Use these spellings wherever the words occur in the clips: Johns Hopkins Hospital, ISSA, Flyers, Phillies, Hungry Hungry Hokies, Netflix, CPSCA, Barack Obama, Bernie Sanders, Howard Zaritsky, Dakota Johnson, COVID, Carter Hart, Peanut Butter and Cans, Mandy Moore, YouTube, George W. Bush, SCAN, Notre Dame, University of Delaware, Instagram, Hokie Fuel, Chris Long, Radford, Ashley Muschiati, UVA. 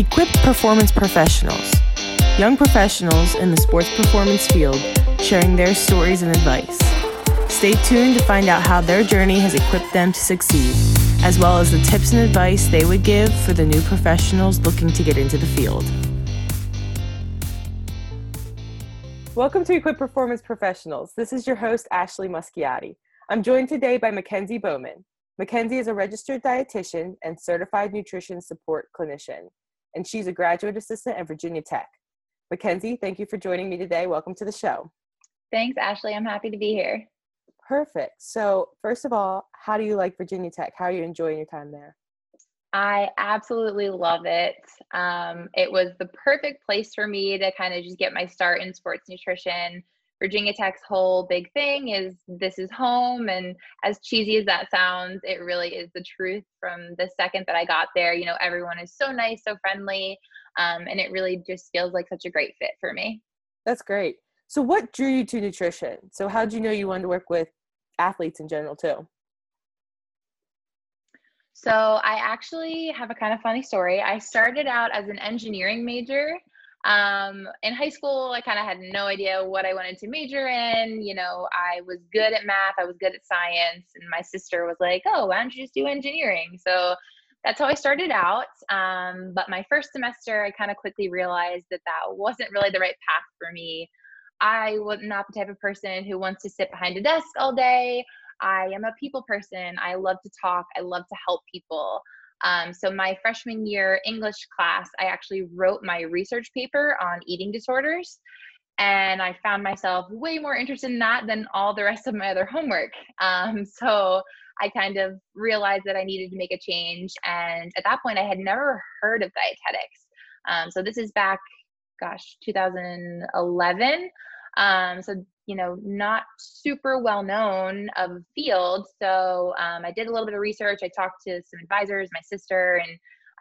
Equipped performance professionals, young professionals in the sports performance field sharing their stories and advice. Stay tuned to find out how their journey has equipped them to succeed, as well as the tips and advice they would give for the new professionals looking to get into the field. Welcome to Equipped Performance Professionals. This is your host, Ashley Muschiati. I'm joined today by Mackenzie Bowman. Mackenzie is a registered dietitian and certified nutrition support clinician, and she's a graduate assistant at Virginia Tech. Mackenzie, thank you for joining me today. Welcome to the show. Thanks, Ashley. I'm happy to be here. Perfect. So first of all, how do you like Virginia Tech? How are you enjoying your time there? I absolutely love it. It was the perfect place for me to kind of just get my start in sports nutrition. Virginia Tech's whole big thing is this is home. And as cheesy as that sounds, it really is the truth from the second that I got there. You know, everyone is so nice, so friendly. And it really just feels like such a great fit for me. That's great. So what drew you to nutrition? So how did you know you wanted to work with athletes in general too? So I actually have a kind of funny story. I started out as an engineering major. In high school, I kind of had no idea what I wanted to major in. You know, I was good at math. I was good at science. And my sister was like, oh, why don't you just do engineering? So that's how I started out. But my first semester, I kind of quickly realized that that wasn't really the right path for me. I was not the type of person who wants to sit behind a desk all day. I am a people person. I love to talk. I love to help people. So my freshman year English class, I actually wrote my research paper on eating disorders. And I found myself way more interested in that than all the rest of my other homework. So I kind of realized that I needed to make a change. And at that point, I had never heard of dietetics. So this is back, 2011. So, you know, not super well known of a field. So I did a little bit of research. I talked to some advisors, my sister,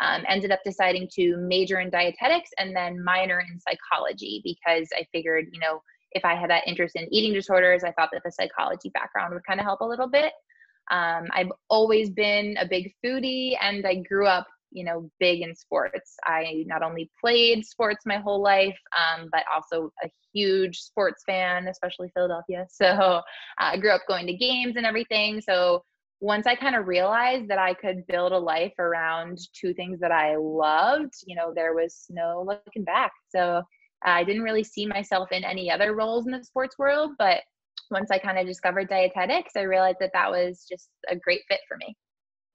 and ended up deciding to major in dietetics and then minor in psychology because I figured, you know, if I had that interest in eating disorders, I thought that the psychology background would kind of help a little bit. I've always been a big foodie and I grew up, you know, big in sports. I not only played sports my whole life, but also a huge sports fan, especially Philadelphia. So I grew up going to games and everything. So once I kind of realized that I could build a life around two things that I loved, you know, there was no looking back. So I didn't really see myself in any other roles in the sports world. But once I kind of discovered dietetics, I realized that that was just a great fit for me.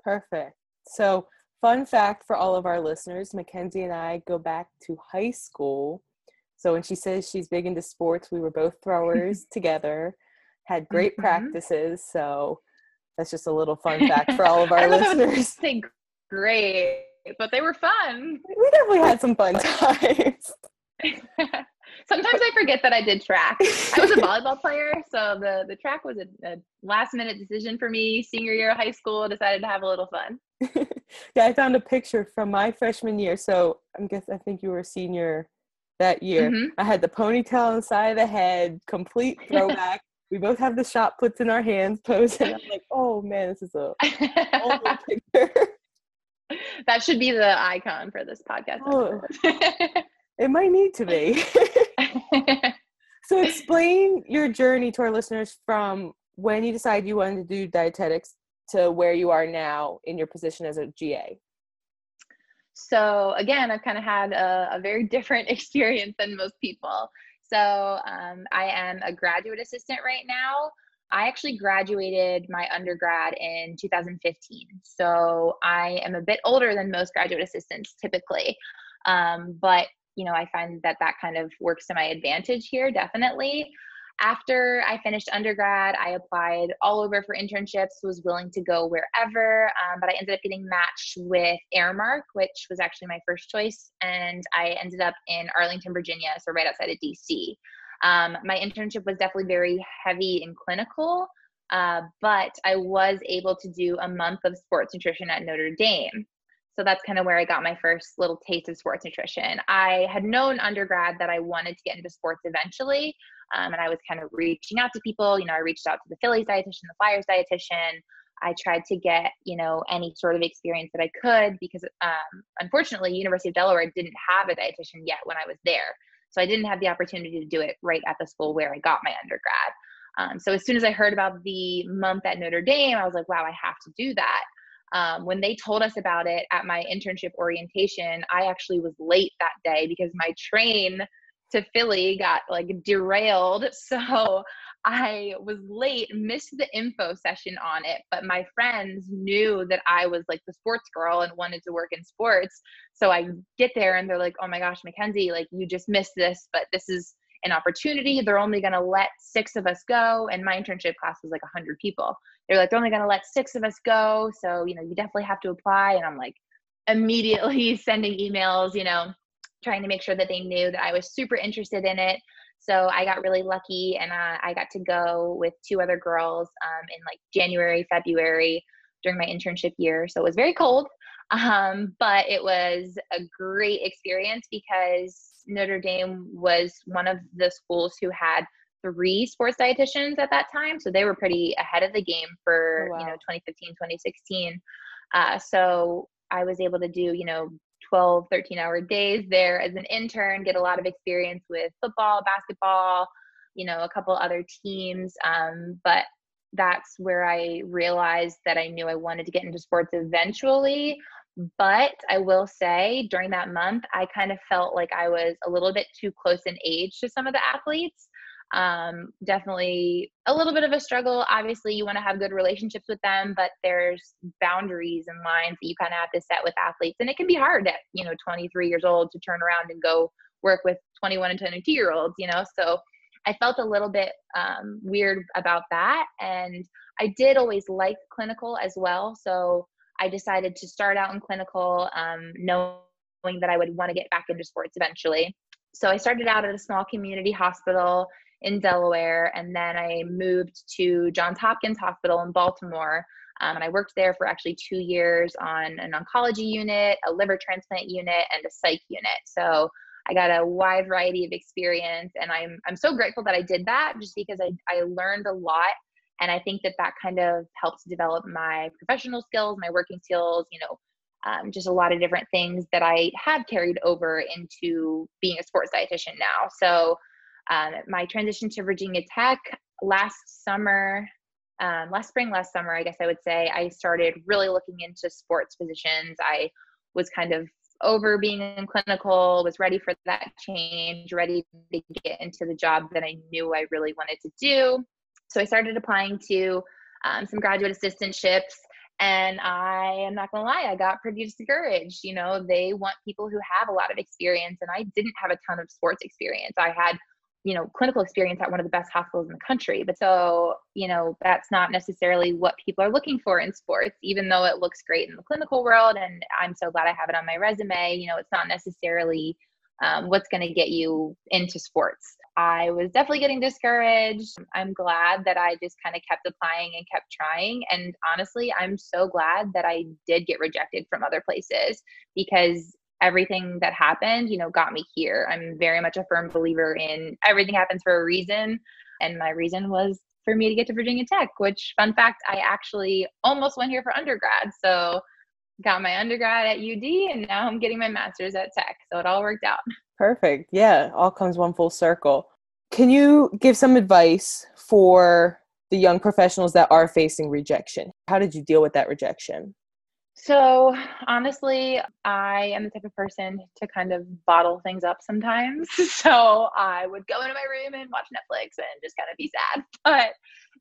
Perfect. So fun fact for all of our listeners, Mackenzie and I go back to high school. So when she says she's big into sports, we were both throwers together, had great practices. So that's just a little fun fact for all of our listeners. I think great, but they were fun. We definitely had some fun times. Sometimes I forget that I did track. I was a volleyball player, so the track was a last-minute decision for me. Senior year of high school, decided to have a little fun. Yeah, I found a picture from my freshman year. So I think you were a senior that year. Mm-hmm. I had the ponytail on the side of the head, complete throwback. We both have the shot puts in our hands pose. And I'm like, oh, man, this is a older picture. That should be the icon for this podcast. Oh. It might need to be. So explain your journey to our listeners from when you decided you wanted to do dietetics to where you are now in your position as a GA? So again, I've kind of had a very different experience than most people. So I am a graduate assistant right now. I actually graduated my undergrad in 2015. So I am a bit older than most graduate assistants typically. But you know, I find that kind of works to my advantage here, definitely. After I finished undergrad, I applied all over for internships, was willing to go wherever, but I ended up getting matched with Aramark, which was actually my first choice, and I ended up in Arlington, Virginia, so right outside of DC. My internship was definitely very heavy in clinical, but I was able to do a month of sports nutrition at Notre Dame. So that's kind of where I got my first little taste of sports nutrition. I had known undergrad that I wanted to get into sports eventually. And I was kind of reaching out to people. You know, I reached out to the Phillies dietitian, the Flyers dietitian. I tried to get, you know, any sort of experience that I could, because unfortunately, University of Delaware didn't have a dietitian yet when I was there. So I didn't have the opportunity to do it right at the school where I got my undergrad. So as soon as I heard about the month at Notre Dame, I was like, wow, I have to do that. When they told us about it at my internship orientation, I actually was late that day because my train to Philly got like derailed. So I was late, missed the info session on it, but my friends knew that I was like the sports girl and wanted to work in sports. So I get there and they're like, oh my gosh, Mackenzie, like you just missed this, but this is an opportunity. They're only going to let 6 of us go. And my internship class was like 100 people. They're like, they're only going to let 6 of us go. So, you know, you definitely have to apply. And I'm like immediately sending emails, you know, trying to make sure that they knew that I was super interested in it. So I got really lucky, and I got to go with 2 other girls in like January, February during my internship year. So it was very cold, but it was a great experience because Notre Dame was one of the schools who had 3 sports dietitians at that time. So they were pretty ahead of the game for, wow, you know, 2015, 2016. So I was able to do, you know, 12, 13-hour days there as an intern, get a lot of experience with football, basketball, you know, a couple other teams. But that's where I realized that I knew I wanted to get into sports eventually. But I will say during that month, I kind of felt like I was a little bit too close in age to some of the athletes. Definitely a little bit of a struggle. Obviously you want to have good relationships with them, but there's boundaries and lines that you kind of have to set with athletes. And it can be hard at, you know, 23 years old to turn around and go work with 21 and 22 year olds, you know? So I felt a little bit, weird about that. And I did always like clinical as well. So I decided to start out in clinical, knowing that I would want to get back into sports eventually. So I started out at a small community hospital in Delaware, and then I moved to Johns Hopkins Hospital in Baltimore. And I worked there for actually 2 years on an oncology unit, a liver transplant unit, and a psych unit. So I got a wide variety of experience, and I'm so grateful that I did that, just because I learned a lot. And I think that that kind of helps develop my professional skills, my working skills, you know, just a lot of different things that I have carried over into being a sports dietitian now. So my transition to Virginia Tech last spring, last summer, I guess I would say, I started really looking into sports positions. I was kind of over being in clinical, was ready for that change, ready to get into the job that I knew I really wanted to do. So I started applying to some graduate assistantships, and I am not gonna lie, I got pretty discouraged. You know, they want people who have a lot of experience, and I didn't have a ton of sports experience. I had, you know, clinical experience at one of the best hospitals in the country, but so, you know, that's not necessarily what people are looking for in sports, even though it looks great in the clinical world. And I'm so glad I have it on my resume. You know, it's not necessarily what's going to get you into sports. I was definitely getting discouraged. I'm glad that I just kind of kept applying and kept trying. And honestly, I'm so glad that I did get rejected from other places, because everything that happened, you know, got me here. I'm very much a firm believer in everything happens for a reason. And my reason was for me to get to Virginia Tech, which, fun fact, I actually almost went here for undergrad. So got my undergrad at UD, and now I'm getting my master's at Tech. So it all worked out. Perfect. Yeah. All comes one full circle. Can you give some advice for the young professionals that are facing rejection? How did you deal with that rejection? So honestly, I am the type of person to kind of bottle things up sometimes. So I would go into my room and watch Netflix and just kind of be sad. But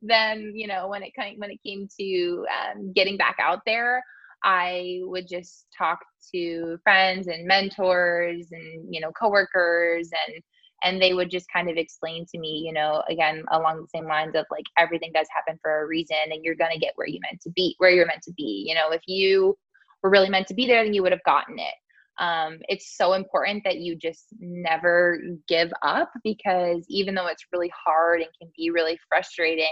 then, you know, when it came to getting back out there, I would just talk to friends and mentors and, you know, coworkers, and they would just kind of explain to me, you know, again, along the same lines of like, everything does happen for a reason, and you're going to get where you're meant to be, you know, if you were really meant to be there, then you would have gotten it. It's so important that you just never give up, because even though it's really hard and can be really frustrating,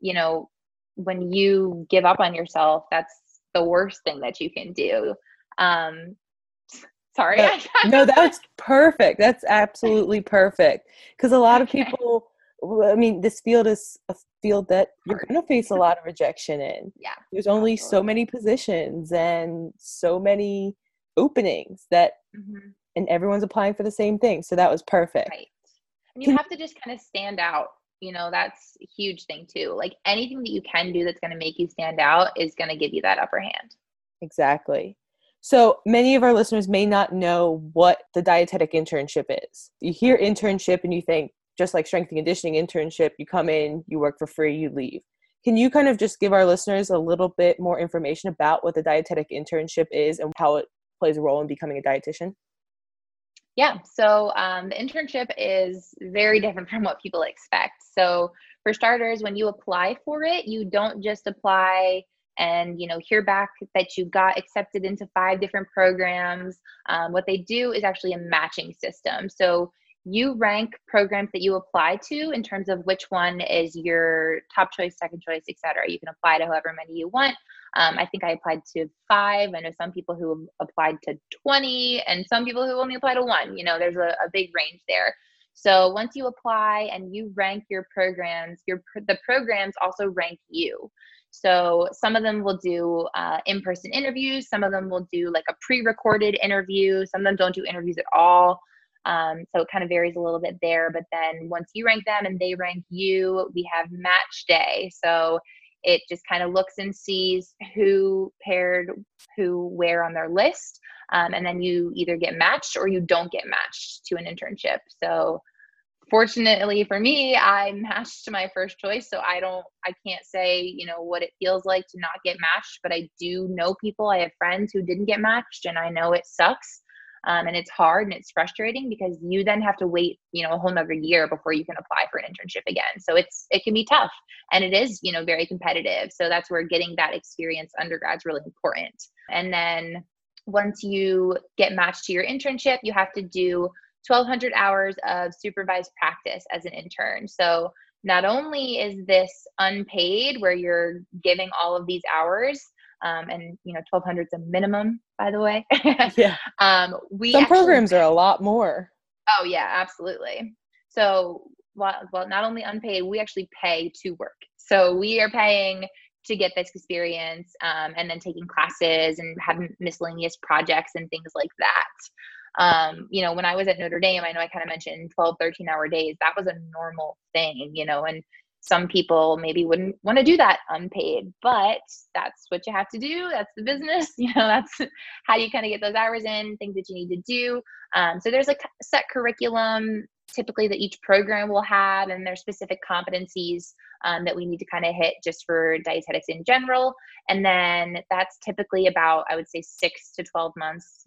you know, when you give up on yourself, that's the worst thing that you can do. Sorry. No, that's perfect. That's absolutely perfect. Because a lot of people I mean, this field is a field that you're going to face a lot of rejection in. Yeah. There's only so many positions and so many openings that, mm-hmm. and everyone's applying for the same thing. So that was perfect. Right. And you have to just kind of stand out. You know, that's a huge thing too. Like anything that you can do that's going to make you stand out is going to give you that upper hand. Exactly. So many of our listeners may not know what the dietetic internship is. You hear internship and you think, just like strength and conditioning internship, you come in, you work for free, you leave. Can you kind of just give our listeners a little bit more information about what the dietetic internship is and how it plays a role in becoming a dietitian? Yeah, so the internship is very different from what people expect. So for starters, when you apply for it, you don't just apply and, you know, hear back that you got accepted into 5 different programs. What they do is actually a matching system. So you rank programs that you apply to in terms of which one is your top choice, second choice, et cetera. You can apply to however many you want. I think I applied to 5. I know some people who applied to 20 and some people who only apply to 1. You know, there's a big range there. So once you apply and you rank your programs, the programs also rank you. So some of them will do in-person interviews. Some of them will do like a pre-recorded interview. Some of them don't do interviews at all. So it kind of varies a little bit there, but then once you rank them and they rank you, we have match day. So it just kind of looks and sees who paired who where on their list. And then you either get matched or you don't get matched to an internship. So fortunately for me, I matched to my first choice. So I can't say, you know, what it feels like to not get matched, but I do know people, I have friends who didn't get matched and I know it sucks. And it's hard and it's frustrating because you then have to wait, you know, a whole nother year before you can apply for an internship again. So it can be tough and it is, you know, very competitive. So that's where getting that experience undergrad is really important. And then once you get matched to your internship, you have to do 1,200 hours of supervised practice as an intern. So not only is this unpaid where you're giving all of these hours, and you know, 1,200 is a minimum, by the way. Yeah. Some programs are a lot more. Oh yeah, absolutely. So well, not only unpaid, we actually pay to work. So we are paying to get this experience, and then taking classes and having miscellaneous projects and things like that. You know, when I was at Notre Dame, I know I kind of mentioned 12, 13-hour days. That was a normal thing, you know, and some people maybe wouldn't want to do that unpaid, but that's what you have to do. That's the business. You know, that's how you kind of get those hours in, things that you need to do. So there's a set curriculum typically that each program will have, and there's specific competencies that we need to kind of hit just for dietetics in general. And then that's typically about, I would say, 6 to 12 months,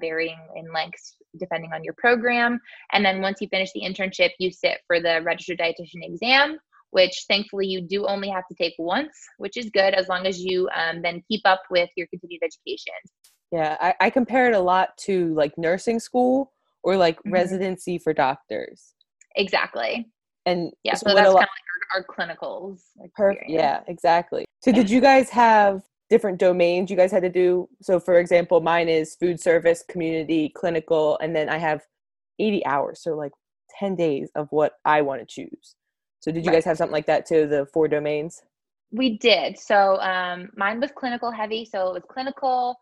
varying in lengths depending on your program. And then once you finish the internship, you sit for the registered dietitian exam, which thankfully you do only have to take once, which is good as long as you then keep up with your continued education. Yeah, I compare it a lot to like nursing school or like mm-hmm. residency for doctors. Exactly. And yeah, so that's kind of like our clinicals. Perfect. Yeah, exactly. So did you guys have different domains you guys had to do? So for example, mine is food service, community, clinical, and then I have 80 hours. So like 10 days of what I want to choose. So did you guys have something like that too, the 4 domains? We did. So mine was clinical heavy. So it was clinical,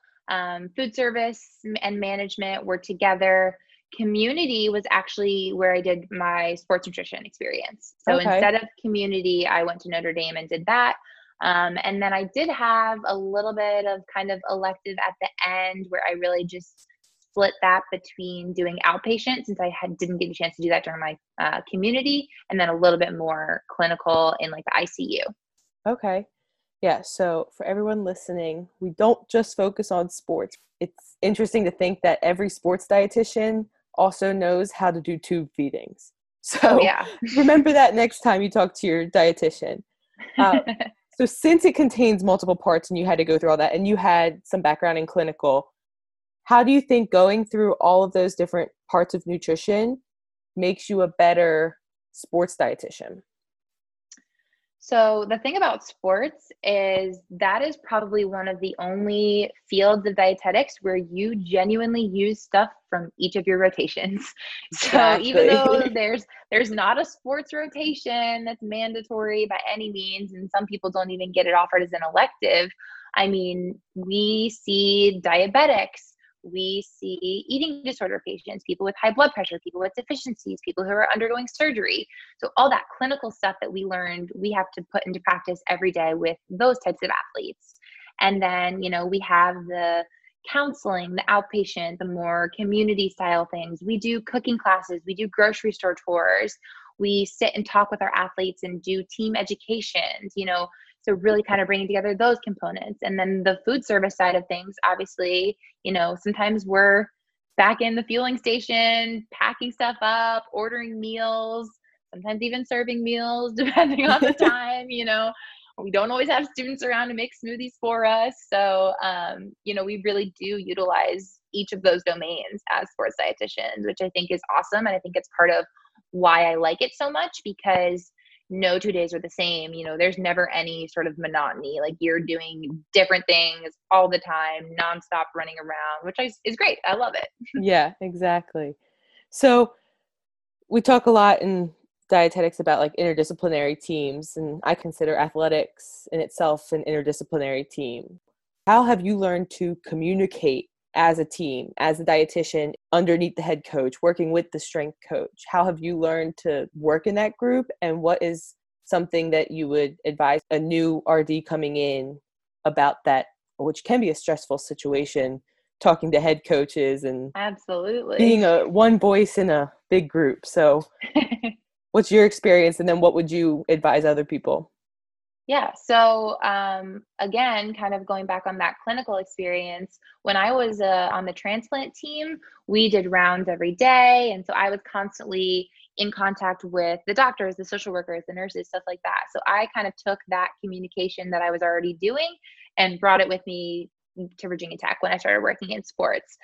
food service and management were together. Community was actually where I did my sports nutrition experience. So Instead of community, I went to Notre Dame and did that. And then I did have a little bit of kind of elective at the end where I really just split that between doing outpatient, since I didn't get a chance to do that during my community, and then a little bit more clinical in like the ICU. Okay. Yeah. So for everyone listening, we don't just focus on sports. It's interesting to think that every sports dietitian also knows how to do tube feedings. So remember that next time you talk to your dietitian. So since it contains multiple parts and you had to go through all that and you had some background in clinical, how do you think going through all of those different parts of nutrition makes you a better sports dietitian? So the thing about sports is that is probably one of the only fields of dietetics where you genuinely use stuff from each of your rotations. So exactly. Even though there's not a sports rotation that's mandatory by any means, and some people don't even get it offered as an elective, I mean, we see diabetics, we see eating disorder patients, people with high blood pressure, people with deficiencies, people who are undergoing surgery. So all that clinical stuff that we learned, we have to put into practice every day with those types of athletes. And then, you know, we have the counseling, the outpatient, the more community style things. We do cooking classes, we do grocery store tours, we sit and talk with our athletes and do team educations, you know, so really kind of bringing together those components. And then the food service side of things, obviously, you know, sometimes we're back in the fueling station, packing stuff up, ordering meals, sometimes even serving meals, depending on the time, you know. We don't always have students around to make smoothies for us. So, you know, we really do utilize each of those domains as sports dietitians, which I think is awesome. And I think it's part of why I like it so much, because no 2 days are the same. You know, there's never any sort of monotony. Like, you're doing different things all the time, nonstop running around, which is great. I love it. Yeah, exactly. So we talk a lot in dietetics about like interdisciplinary teams, and I consider athletics in itself an interdisciplinary team. How have you learned to communicate as a team, as a dietitian, underneath the head coach, working with the strength coach? How have you learned to work in that group? And what is something that you would advise a new RD coming in about that, which can be a stressful situation, talking to head coaches and absolutely being a one voice in a big group? So what's your experience? And then what would you advise other people? Yeah. So, again, kind of going back on that clinical experience, when I was on the transplant team, we did rounds every day. And so I was constantly in contact with the doctors, the social workers, the nurses, stuff like that. So I kind of took that communication that I was already doing and brought it with me to Virginia Tech when I started working in sports.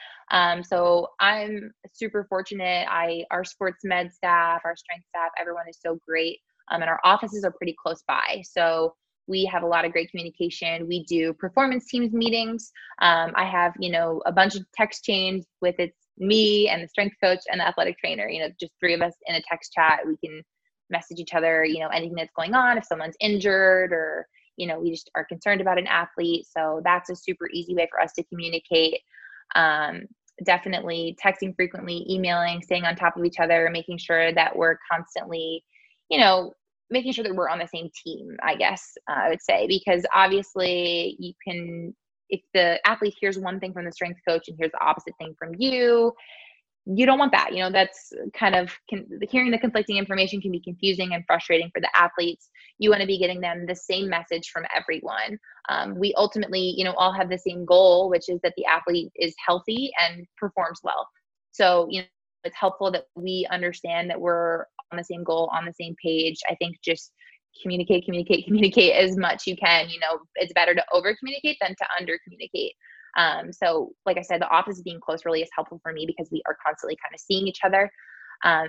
So I'm super fortunate. Our sports med staff, our strength staff, everyone is so great. And our offices are pretty close by. So we have a lot of great communication. We do performance teams meetings. I have, you know, a bunch of text chains with it's me and the strength coach and the athletic trainer, you know, just three of us in a text chat. We can message each other, you know, anything that's going on, if someone's injured or, you know, we just are concerned about an athlete. So that's a super easy way for us to communicate. Definitely texting frequently, emailing, staying on top of each other, making sure that we're constantly, you know, making sure that we're on the same team, I guess I would say, because obviously you can, if the athlete hears one thing from the strength coach and hears the opposite thing from you, you don't want that. You know, that's kind of hearing the conflicting information can be confusing and frustrating for the athletes. You want to be getting them the same message from everyone. We ultimately, you know, all have the same goal, which is that the athlete is healthy and performs well. So, you know, it's helpful that we understand that we're on the same goal, on the same page. I think just communicate as much you can. You know, it's better to over communicate than to under communicate. So like I said, the office being close really is helpful for me because we are constantly kind of seeing each other.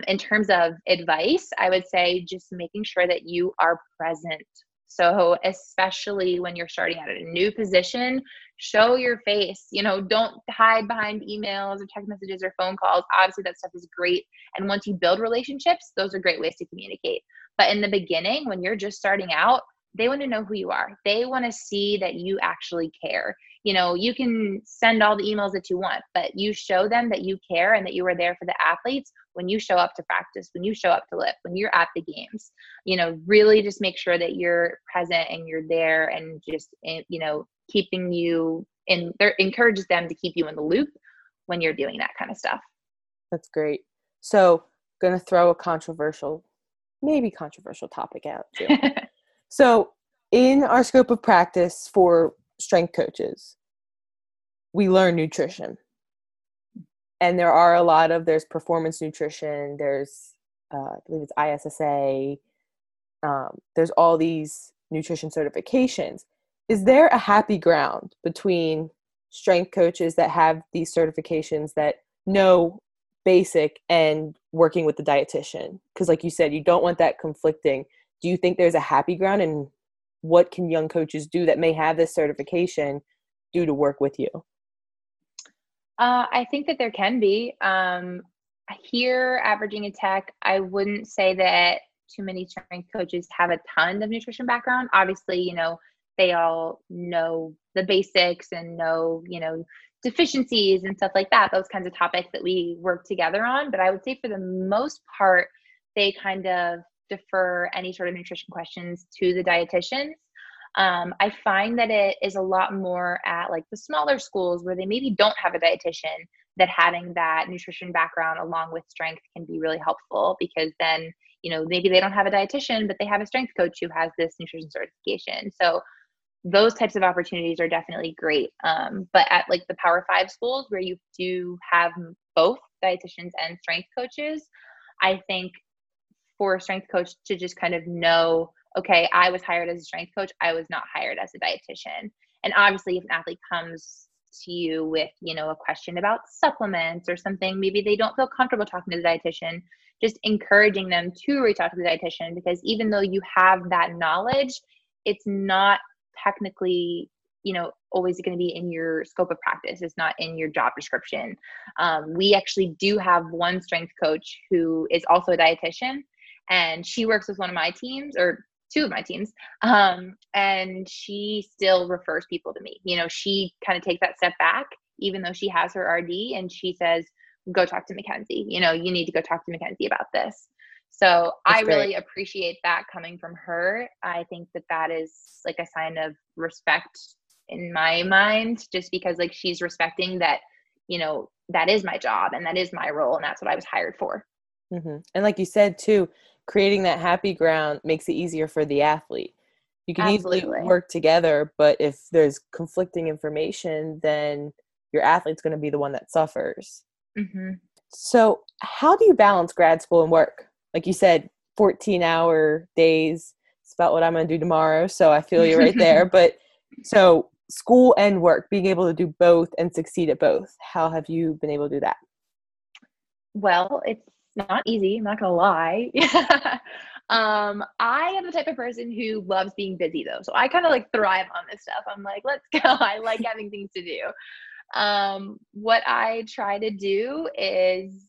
In terms of advice, I would say just making sure that you are present. So especially when you're starting out at a new position, show your face, you know, don't hide behind emails or text messages or phone calls. Obviously that stuff is great. And once you build relationships, those are great ways to communicate. But in the beginning, when you're just starting out, they want to know who you are. They want to see that you actually care. You know, you can send all the emails that you want, but you show them that you care and that you were there for the athletes when you show up to practice, when you show up to lift, when you're at the games. You know, really just make sure that you're present and you're there, and just, you know, keeping you in there encourages them to keep you in the loop when you're doing that kind of stuff. That's great. So I'm going to throw a maybe controversial topic out too. So in our scope of practice for strength coaches, we learn nutrition. And there's performance nutrition, there's, I believe it's ISSA, there's all these nutrition certifications. Is there a happy ground between strength coaches that have these certifications that know basic and working with the dietitian? Because like you said, you don't want that conflicting. Do you think there's a happy ground, and what can young coaches do that may have this certification do to work with you? I think that there can be. Here at Virginia Tech, I wouldn't say that too many strength coaches have a ton of nutrition background. Obviously, you know, they all know the basics and know, you know, deficiencies and stuff like that, those kinds of topics that we work together on. But I would say for the most part, they kind of defer any sort of nutrition questions to the dietitians. I find that it is a lot more at like the smaller schools where they maybe don't have a dietitian, that having that nutrition background along with strength can be really helpful, because then, you know, maybe they don't have a dietitian, but they have a strength coach who has this nutrition certification. So those types of opportunities are definitely great. But at like the Power Five schools where you do have both dietitians and strength coaches, I think for a strength coach to just kind of know, okay, I was hired as a strength coach. I was not hired as a dietitian. And obviously if an athlete comes to you with, you know, a question about supplements or something, maybe they don't feel comfortable talking to the dietitian, just encouraging them to reach out to the dietitian, because even though you have that knowledge, it's not technically, you know, always going to be in your scope of practice. It's not in your job description. We actually do have one strength coach who is also a dietitian, and she works with one of my teams, or two of my teams, and she still refers people to me. You know, she kind of takes that step back, even though she has her RD, and she says, go talk to Mackenzie. You know, you need to go talk to Mackenzie about this. So that's I really great. Appreciate that coming from her. I think that that is like a sign of respect in my mind, just because like she's respecting that, you know, that is my job and that is my role and that's what I was hired for. Mm-hmm. And like you said too, creating that happy ground makes it easier for the athlete. You can easily work together, but if there's conflicting information, then your athlete's going to be the one that suffers. Mm-hmm. So how do you balance grad school and work? Like you said, 14-hour days. It's about what I'm going to do tomorrow. So I feel you right there. But so school and work, being able to do both and succeed at both. How have you been able to do that? Well, it's not easy. I'm not going to lie. I am the type of person who loves being busy though. So I kind of like thrive on this stuff. I'm like, let's go. I like having things to do. What I try to do is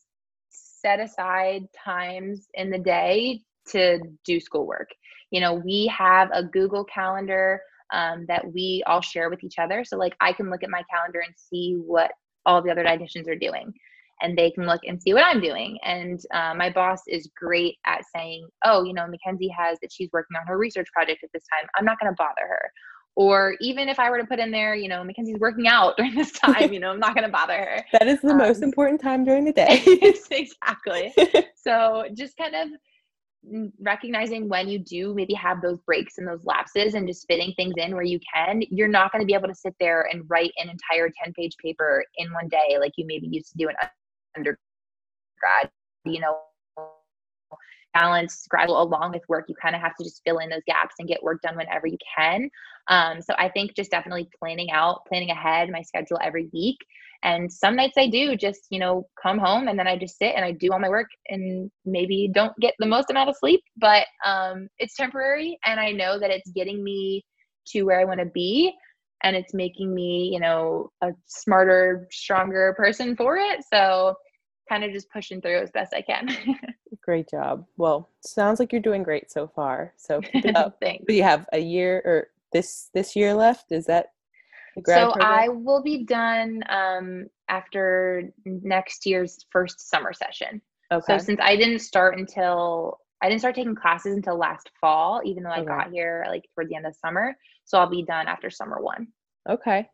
set aside times in the day to do schoolwork. You know, we have a Google calendar, that we all share with each other. So like I can look at my calendar and see what all the other dietitians are doing, and they can look and see what I'm doing. And my boss is great at saying, oh, you know, Mackenzie has that she's working on her research project at this time. I'm not going to bother her. Or even if I were to put in there, you know, Mackenzie's working out during this time, you know, I'm not going to bother her. That is the most important time during the day. Exactly. So just kind of recognizing when you do maybe have those breaks and those lapses and just fitting things in where you can. You're not going to be able to sit there and write an entire 10-page paper in one day like you maybe used to do in undergrad, you know. Balance gradual along with work. You kind of have to just fill in those gaps and get work done whenever you can. So I think just definitely planning ahead my schedule every week. And some nights I do just, you know, come home and then I just sit and I do all my work and maybe don't get the most amount of sleep, but it's temporary. And I know that it's getting me to where I want to be. And it's making me, you know, a smarter, stronger person for it. So kind of just pushing through as best I can. Great job. Well, sounds like you're doing great so far. So keep it up. Thanks. Do you have a year or this year left? Is that the grad program? I will be done after next year's first summer session. Okay. So since I didn't start taking classes until last fall, even though I got here like toward the end of summer. So I'll be done after summer one. Okay.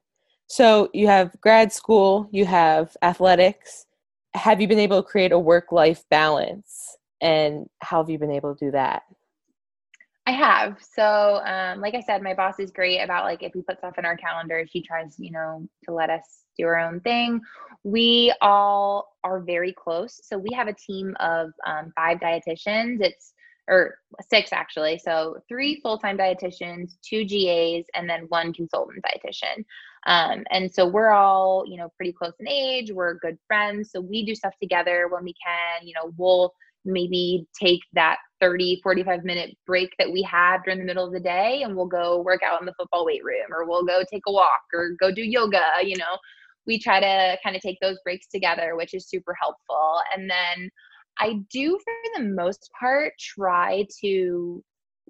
So you have grad school, you have athletics. Have you been able to create a work-life balance, and how have you been able to do that? I have. So, like I said, my boss is great about like, if we put stuff in our calendar, she tries, you know, to let us do our own thing. We all are very close. So we have a team of 5 dietitians. Or 6 actually. So 3 full-time dietitians, 2 GAs, and then 1 consultant dietitian. And so we're all, you know, pretty close in age. We're good friends. So we do stuff together when we can. You know, we'll maybe take that 30, 45-minute break that we had during the middle of the day, and we'll go work out in the football weight room, or we'll go take a walk, or go do yoga. You know, we try to kind of take those breaks together, which is super helpful. And then I do, for the most part, try to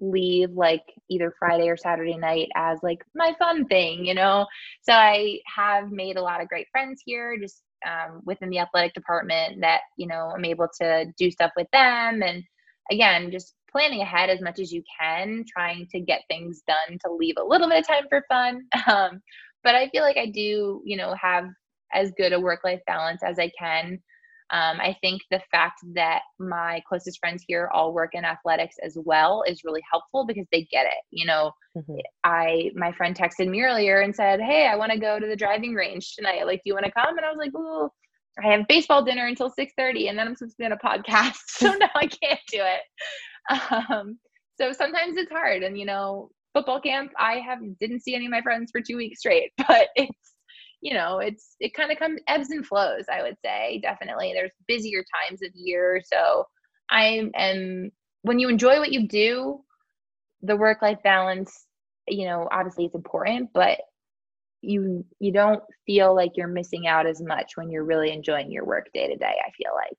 leave like either Friday or Saturday night as like my fun thing, you know? So I have made a lot of great friends here just within the athletic department that, you know, I'm able to do stuff with them. And again, just planning ahead as much as you can, trying to get things done to leave a little bit of time for fun. But I feel like I do, you know, have as good a work-life balance as I can. I think the fact that my closest friends here all work in athletics as well is really helpful because they get it. You know, mm-hmm. My friend texted me earlier and said, "Hey, I want to go to the driving range tonight. Like, do you want to come?" And I was like, "Ooh, I have baseball dinner until 6:30 and then I'm supposed to be on a podcast. So now I can't do it." So sometimes it's hard. And, you know, football camp, I didn't see any of my friends for 2 weeks straight, but it's, you know, it kind of comes ebbs and flows, I would say. Definitely. There's busier times of year. So when you enjoy what you do, the work-life balance, you know, obviously it's important, but you don't feel like you're missing out as much when you're really enjoying your work day to day, I feel like.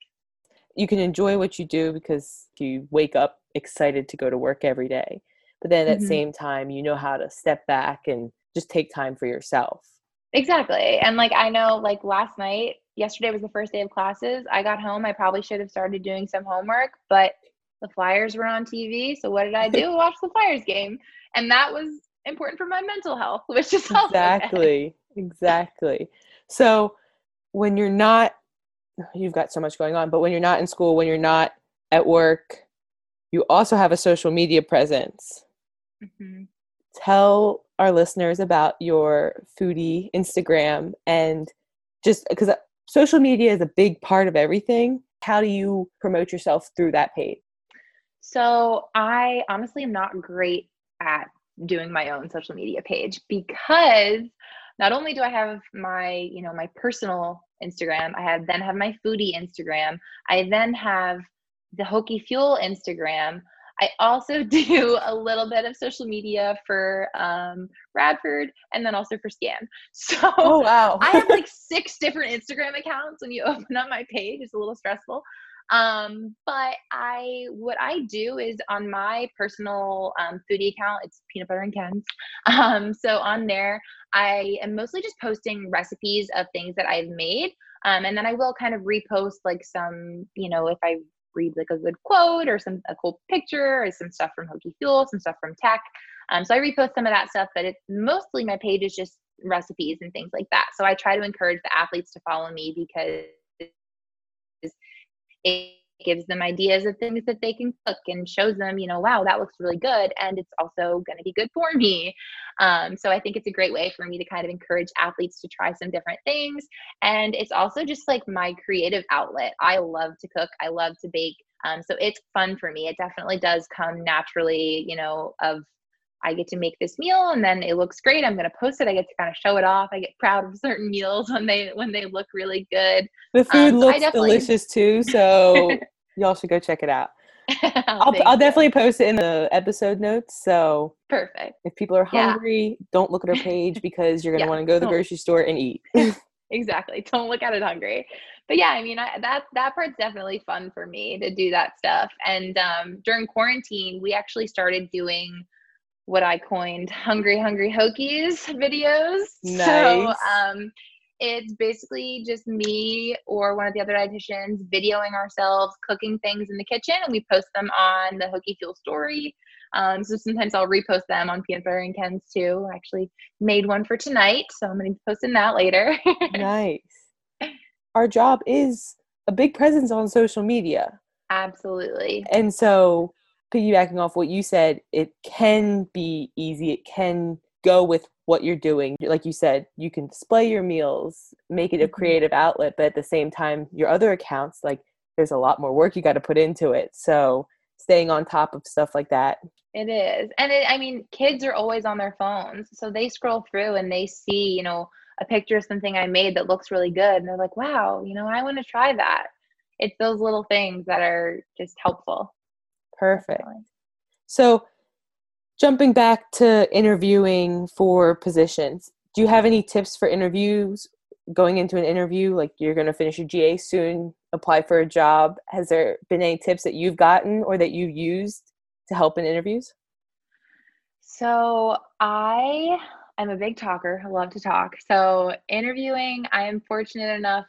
You can enjoy what you do because you wake up excited to go to work every day. But then at the mm-hmm. same time, you know how to step back and just take time for yourself. Exactly. And like, I know, like yesterday was the first day of classes. I got home. I probably should have started doing some homework, but the Flyers were on TV. So what did I do? Watch the Flyers game. And that was important for my mental health, which is also exactly good. Exactly. So when you're not, you've got so much going on, but when you're not in school, when you're not at work, you also have a social media presence. Mm-hmm. Tell our listeners about your foodie Instagram, and just because social media is a big part of everything, how do you promote yourself through that page? So I honestly am not great at doing my own social media page, because not only do I have my personal Instagram, I then have my foodie Instagram. I then have the Hokie Fuel Instagram. I also do a little bit of social media for Radford and then also for SCAN. So oh, wow. I have like 6 different Instagram accounts. When you open up my page, it's a little stressful. But what I do is on my personal foodie account, it's Peanut Butter and Cans. So on there, I am mostly just posting recipes of things that I've made. And then I will kind of repost like some, you know, if I read like a good quote or a cool picture or some stuff from Hokie Fuel, some stuff from Tech. So I repost some of that stuff, but it's mostly my page is just recipes and things like that. So I try to encourage the athletes to follow me because it gives them ideas of things that they can cook and shows them, you know, wow, that looks really good. And it's also going to be good for me. So I think it's a great way for me to kind of encourage athletes to try some different things. And it's also just like my creative outlet. I love to cook. I love to bake. So it's fun for me. It definitely does come naturally, you know, I get to make this meal and then it looks great. I'm going to post it. I get to kind of show it off. I get proud of certain meals when they look really good. The food looks delicious too. So y'all should go check it out. I'll definitely post it in the episode notes. So perfect. If people are hungry, don't look at her page because you're going to want to go to the grocery store and eat. Exactly. Don't look at it hungry. But yeah, I mean, that part's definitely fun for me to do that stuff. And during quarantine, we actually started doing what I coined Hungry Hungry Hokies videos. Nice. So it's basically just me or one of the other dietitians videoing ourselves cooking things in the kitchen, and we post them on the Hokie Fuel story. So sometimes I'll repost them on Peanut Butter and Ken's too. I actually made one for tonight, so I'm going to be posting that later. Nice. Our job is a big presence on social media. Absolutely. And so piggybacking off what you said, it can be easy. It can go with what you're doing. Like you said, you can display your meals, make it a creative outlet, but at the same time, your other accounts, like there's a lot more work you got to put into it. So staying on top of stuff like that. It is. And kids are always on their phones. So they scroll through and they see, you know, a picture of something I made that looks really good. And they're like, wow, you know, I want to try that. it's those little things that are just helpful. Perfect. Definitely. So jumping back to interviewing for positions, do you have any tips for interviews going into an interview? Like, you're going to finish your GA soon, apply for a job. Has there been any tips that you've gotten or that you used to help in interviews? So I am a big talker. I love to talk. So interviewing, I am fortunate enough,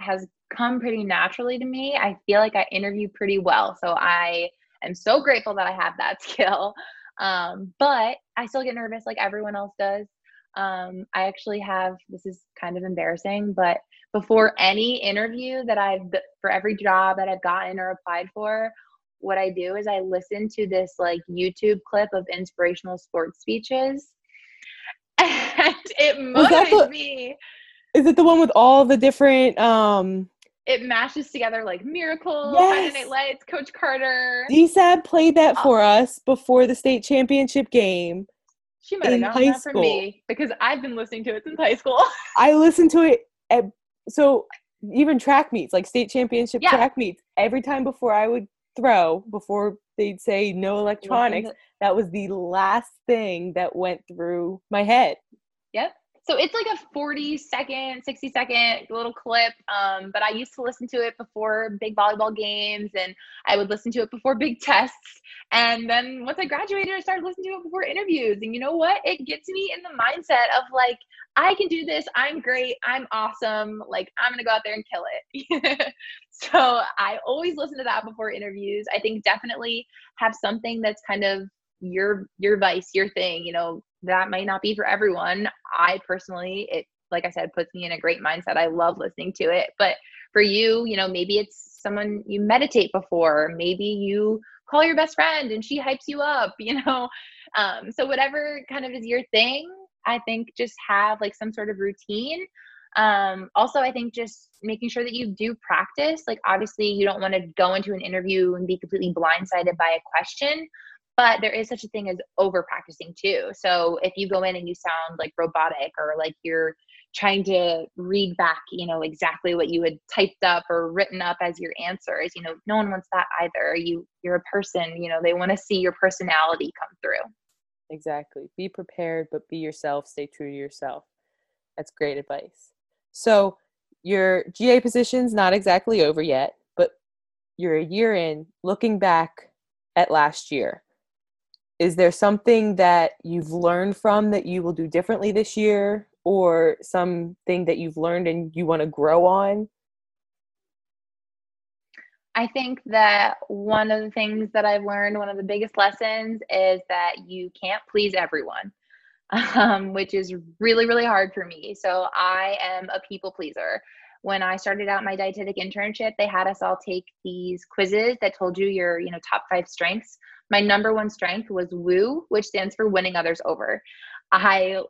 has come pretty naturally to me. I feel like I interview pretty well. So I am so grateful that I have that skill. But I still get nervous like everyone else does. I actually have, this is kind of embarrassing, but before any interview that for every job that I've gotten or applied for, what I do is I listen to this like YouTube clip of inspirational sports speeches, and it motivates me. Is it the one with all the different, it mashes together like Miracles, yes, Friday Night Lights, Coach Carter. DSAB played that for us before the state championship game. She might have gotten that from me because I've been listening to it since high school. I listened to it so even track meets, like state championship track meets. Every time before I would throw, before they'd say no electronics, that was the last thing that went through my head. Yep. So it's like a 40-second, 60-second little clip, but I used to listen to it before big volleyball games, and I would listen to it before big tests. And then once I graduated, I started listening to it before interviews. And you know what? It gets me in the mindset of like, I can do this. I'm great. I'm awesome. Like, I'm going to go out there and kill it. So I always listen to that before interviews. I think definitely have something that's kind of your vice, your thing, you know. That might not be for everyone. I personally, it, like I said, puts me in a great mindset. I love listening to it. But for you, you know, maybe it's someone you meditate before. Maybe you call your best friend and she hypes you up, you know. So whatever kind of is your thing, I think just have like some sort of routine. Also, I think just making sure that you do practice. Like, obviously, you don't want to go into an interview and be completely blindsided by a question. But there is such a thing as over practicing too. So if you go in and you sound like robotic or like you're trying to read back, you know, exactly what you had typed up or written up as your answers, you know, no one wants that either. You're a person, you know, they want to see your personality come through. Exactly. Be prepared, but be yourself. Stay true to yourself. That's great advice. So your GA position's not exactly over yet, but you're a year in. Looking back at last year, is there something that you've learned from that you will do differently this year, or something that you've learned and you want to grow on? I think that one of the things that I've learned, one of the biggest lessons, is that you can't please everyone, which is really, really hard for me. So I am a people pleaser. When I started out my dietetic internship, they had us all take these quizzes that told you your, you know, top 5 strengths. My number one strength was WOO, which stands for winning others over. I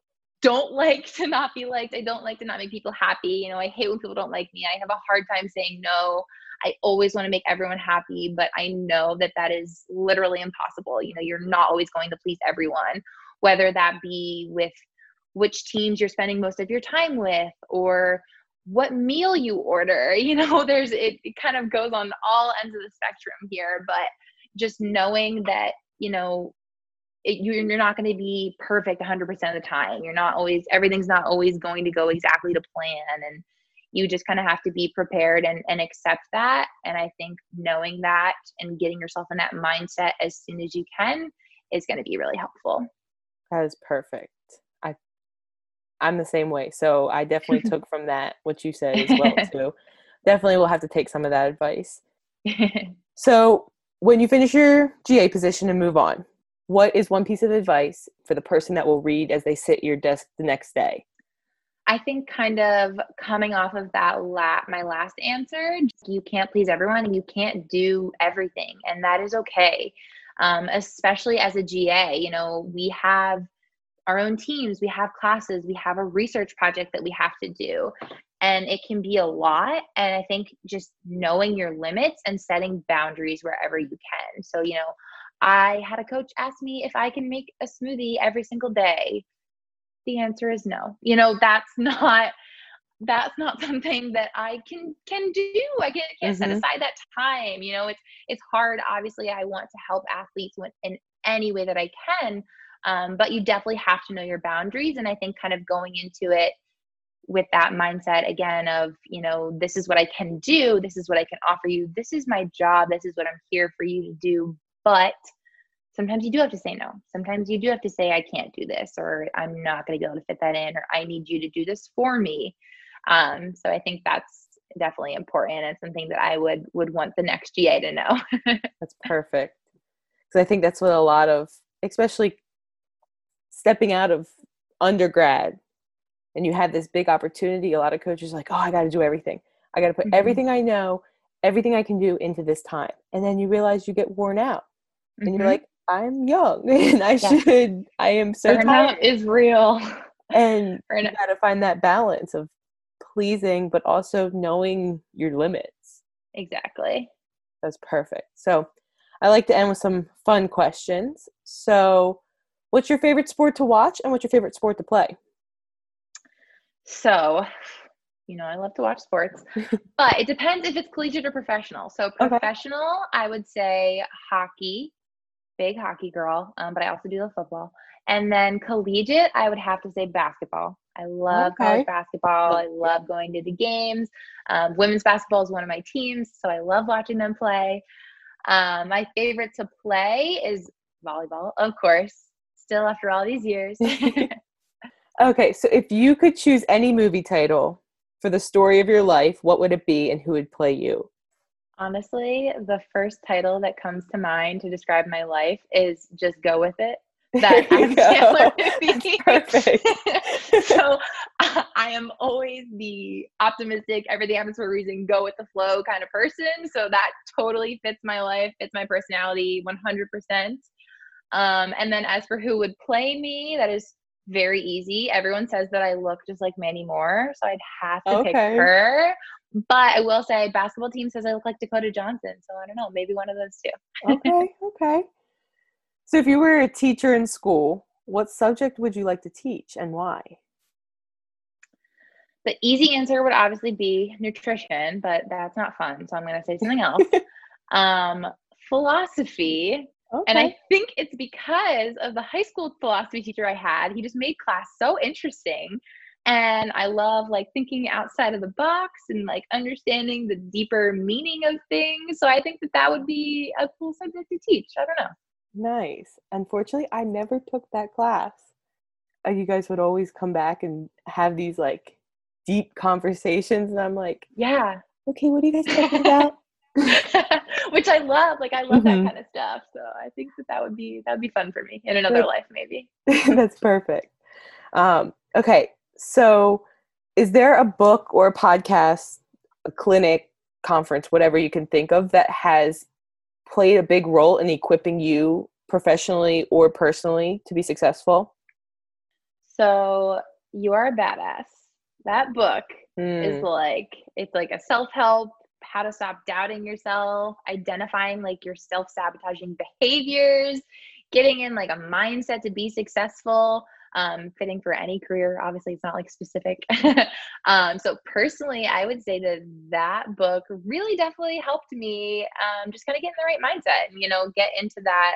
don't like to not be liked. I don't like to not make people happy. You know, I hate when people don't like me. I have a hard time saying no. I always want to make everyone happy, but I know that that is literally impossible. You know, you're not always going to please everyone, whether that be with which teams you're spending most of your time with or what meal you order. You know, it kind of goes on all ends of the spectrum here, but just knowing that, you know, you're not going to be perfect 100% of the time. Everything's not always going to go exactly to plan, and you just kind of have to be prepared and accept that. And I think knowing that and getting yourself in that mindset as soon as you can is going to be really helpful. That is perfect. I'm the same way. So I definitely took from that what you said as well too. Definitely will have to take some of that advice. So when you finish your GA position and move on, what is one piece of advice for the person that will read as they sit at your desk the next day? I think kind of coming off of that my last answer, you can't please everyone and you can't do everything. And that is okay. Especially as a GA, you know, we have our own teams, we have classes, we have a research project that we have to do. And it can be a lot. And I think just knowing your limits and setting boundaries wherever you can. So, you know, I had a coach ask me if I can make a smoothie every single day. The answer is no. You know, that's not that's not something that I can do. I can't set aside that time. You know, it's hard. Obviously, I want to help athletes in any way that I can, but you definitely have to know your boundaries. And I think kind of going into it with that mindset again of, you know, this is what I can do. This is what I can offer you. This is my job. This is what I'm here for you to do. But sometimes you do have to say no. Sometimes you do have to say, I can't do this, or I'm not going to be able to fit that in, or I need you to do this for me. So I think that's definitely important and something that I would want the next GA to know. That's perfect. Because I think that's what a lot of, especially stepping out of undergrad, and you had this big opportunity, a lot of coaches are like, oh, I got to do everything. I got to put everything I know, everything I can do into this time. And then you realize you get worn out. And you're like, I'm young and I should, I am so tired. Burnout is real. And you got to find that balance of pleasing, but also knowing your limits. Exactly. That's perfect. So I like to end with some fun questions. So what's your favorite sport to watch and what's your favorite sport to play? So, you know, I love to watch sports, but it depends if it's collegiate or professional. So professional, I would say hockey, big hockey girl, but I also do love football. And then collegiate, I would have to say basketball. I love college basketball. I love going to the games. Women's basketball is one of my teams, so I love watching them play. My favorite to play is volleyball, of course, still after all these years. Okay, so if you could choose any movie title for the story of your life, what would it be and who would play you? Honestly, the first title that comes to mind to describe my life is Just Go With It. That I'm Chandler movie. That's perfect. So I am always the optimistic, everything happens for a reason, go with the flow kind of person. So that totally fits my life, fits my personality 100%. And then as for who would play me, that is very easy. Everyone says that I look just like Mandy Moore, so I'd have to pick her. But I will say basketball team says I look like Dakota Johnson, so I don't know, maybe one of those two. Okay. So if you were a teacher in school, what subject would you like to teach and why? The easy answer would obviously be nutrition, but that's not fun, so I'm going to say something else. Philosophy. Okay. And I think it's because of the high school philosophy teacher I had. He just made class so interesting. And I love like thinking outside of the box and like understanding the deeper meaning of things. So I think that that would be a cool subject to teach. I don't know. Nice. Unfortunately, I never took that class. You guys would always come back and have these like deep conversations. And I'm like, yeah, okay, what are you guys talking about? Which I love. Like I love that kind of stuff. So I think that would be fun for me in another life, maybe. That's perfect. Okay. So is there a book or a podcast, a clinic, conference, whatever you can think of that has played a big role in equipping you professionally or personally to be successful? So You Are a Badass. That book is like, it's like a self-help, how to stop doubting yourself, identifying like your self-sabotaging behaviors, getting in like a mindset to be successful, fitting for any career. Obviously it's not like specific. So personally, I would say that book really definitely helped me just kind of get in the right mindset and, you know, get into that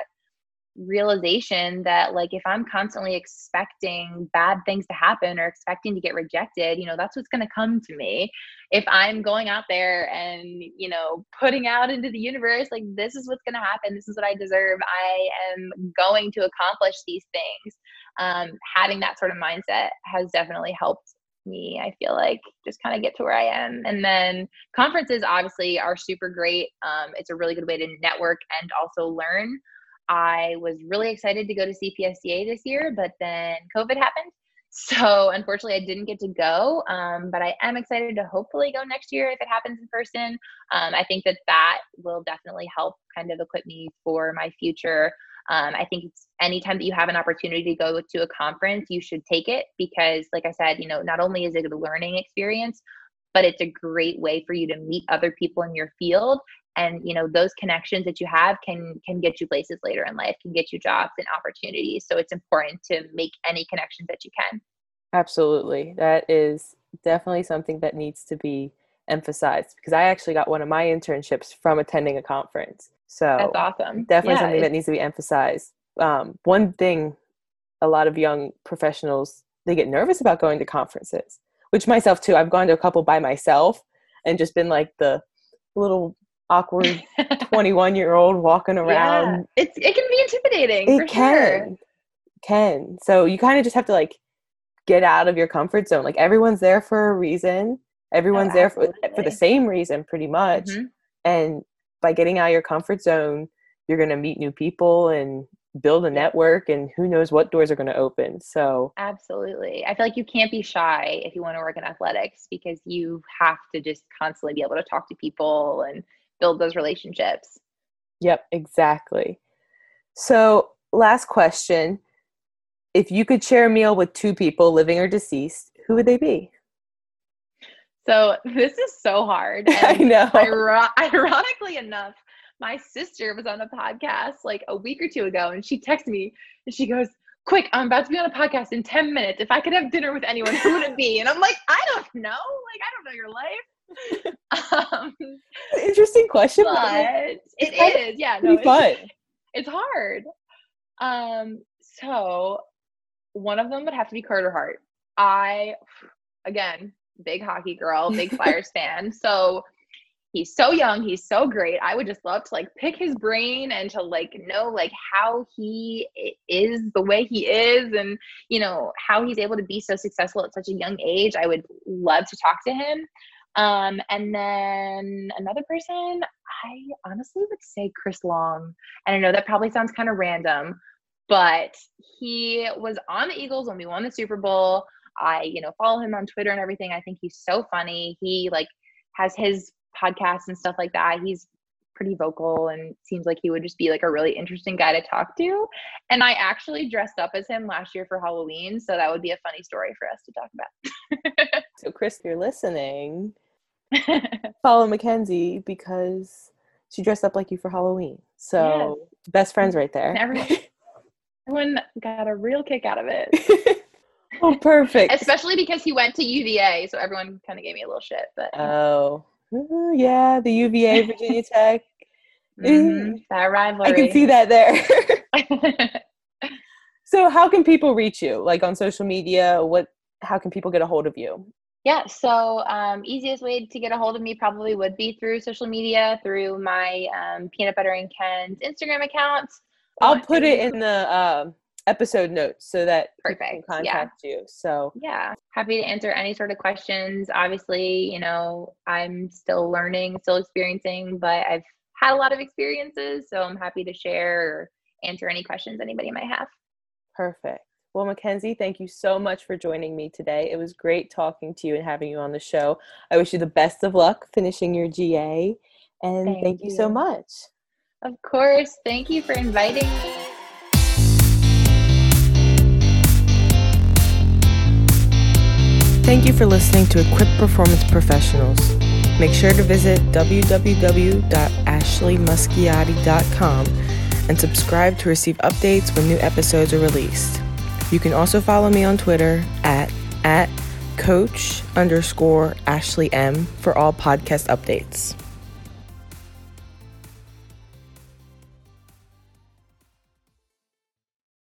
realization that like, if I'm constantly expecting bad things to happen or expecting to get rejected, you know, that's what's going to come to me. If I'm going out there and, you know, putting out into the universe, like this is what's going to happen. This is what I deserve. I am going to accomplish these things. Having that sort of mindset has definitely helped me, I feel like, just kind of get to where I am. And then conferences obviously are super great. It's a really good way to network and also learn. I was really excited to go to CPSCA this year, but then COVID happened. So unfortunately I didn't get to go, but I am excited to hopefully go next year if it happens in person. I think that will definitely help kind of equip me for my future. I think anytime that you have an opportunity to go to a conference, you should take it because like I said, you know, not only is it a learning experience, but it's a great way for you to meet other people in your field. And, you know, those connections that you have can get you places later in life, can get you jobs and opportunities. So it's important to make any connections that you can. Absolutely. That is definitely something that needs to be emphasized, because I actually got one of my internships from attending a conference. So that's awesome. Definitely something that needs to be emphasized. One thing, a lot of young professionals, they get nervous about going to conferences, which myself too. I've gone to a couple by myself and just been like the little awkward 21-year-old walking around. Yeah. It can be intimidating. It can. So you kind of just have to like get out of your comfort zone. Like everyone's there for a reason. Everyone's there for the same reason pretty much. Mm-hmm. And by getting out of your comfort zone, you're going to meet new people and build a network, and who knows what doors are going to open. So absolutely. I feel like you can't be shy if you want to work in athletics, because you have to just constantly be able to talk to people and build those relationships. Yep, exactly. So last question, if you could share a meal with two people, living or deceased, who would they be? So this is so hard. I know. Ironically enough, my sister was on a podcast like a week or two ago, and she texted me and she goes, quick, I'm about to be on a podcast in 10 minutes. If I could have dinner with anyone, who would it be? And I'm like, I don't know. Like, I don't know your life. Interesting question. But it is. Yeah. No, it's hard. So one of them would have to be Carter Hart. Again, big hockey girl, big Flyers fan. So he's so young. He's so great. I would just love to like pick his brain and to like know like how he is the way he is, and you know, how he's able to be so successful at such a young age. I would love to talk to him. And then another person, I honestly would say Chris Long. And I know that probably sounds kind of random, but he was on the Eagles when we won the Super Bowl. I, follow him on Twitter and everything. I think he's so funny. He like has his podcasts and stuff like that. He's pretty vocal and seems like he would just be like a really interesting guy to talk to. And I actually dressed up as him last year for Halloween, so that would be a funny story for us to talk about. So Chris, if you're listening, follow Mackenzie because she dressed up like you for Halloween. So yes. Best friends right there. Everyone got a real kick out of it. Oh, perfect. Especially because he went to UVA, so everyone kind of gave me a little shit. But yeah, the UVA, Virginia Tech. Mm-hmm. That rivalry. I can see that there. So how can people reach you? Like on social media, how can people get a hold of you? Yeah, so easiest way to get a hold of me probably would be through social media, through my Peanut Butter and Cans Instagram account. I'll put it in the episode notes so that people can contact you. So yeah, happy to answer any sort of questions. Obviously, I'm still learning, still experiencing, but I've had a lot of experiences, so I'm happy to share or answer any questions anybody might have. Perfect. Well, Mackenzie, thank you so much for joining me today. It was great talking to you and having you on the show. I wish you the best of luck finishing your GA, and thank you so much. Of course. Thank you for inviting me. Thank you for listening to Equip Performance Professionals. Make sure to visit www.ashleymuschiati.com and subscribe to receive updates when new episodes are released. You can also follow me on Twitter at @coach_AshleyM for all podcast updates.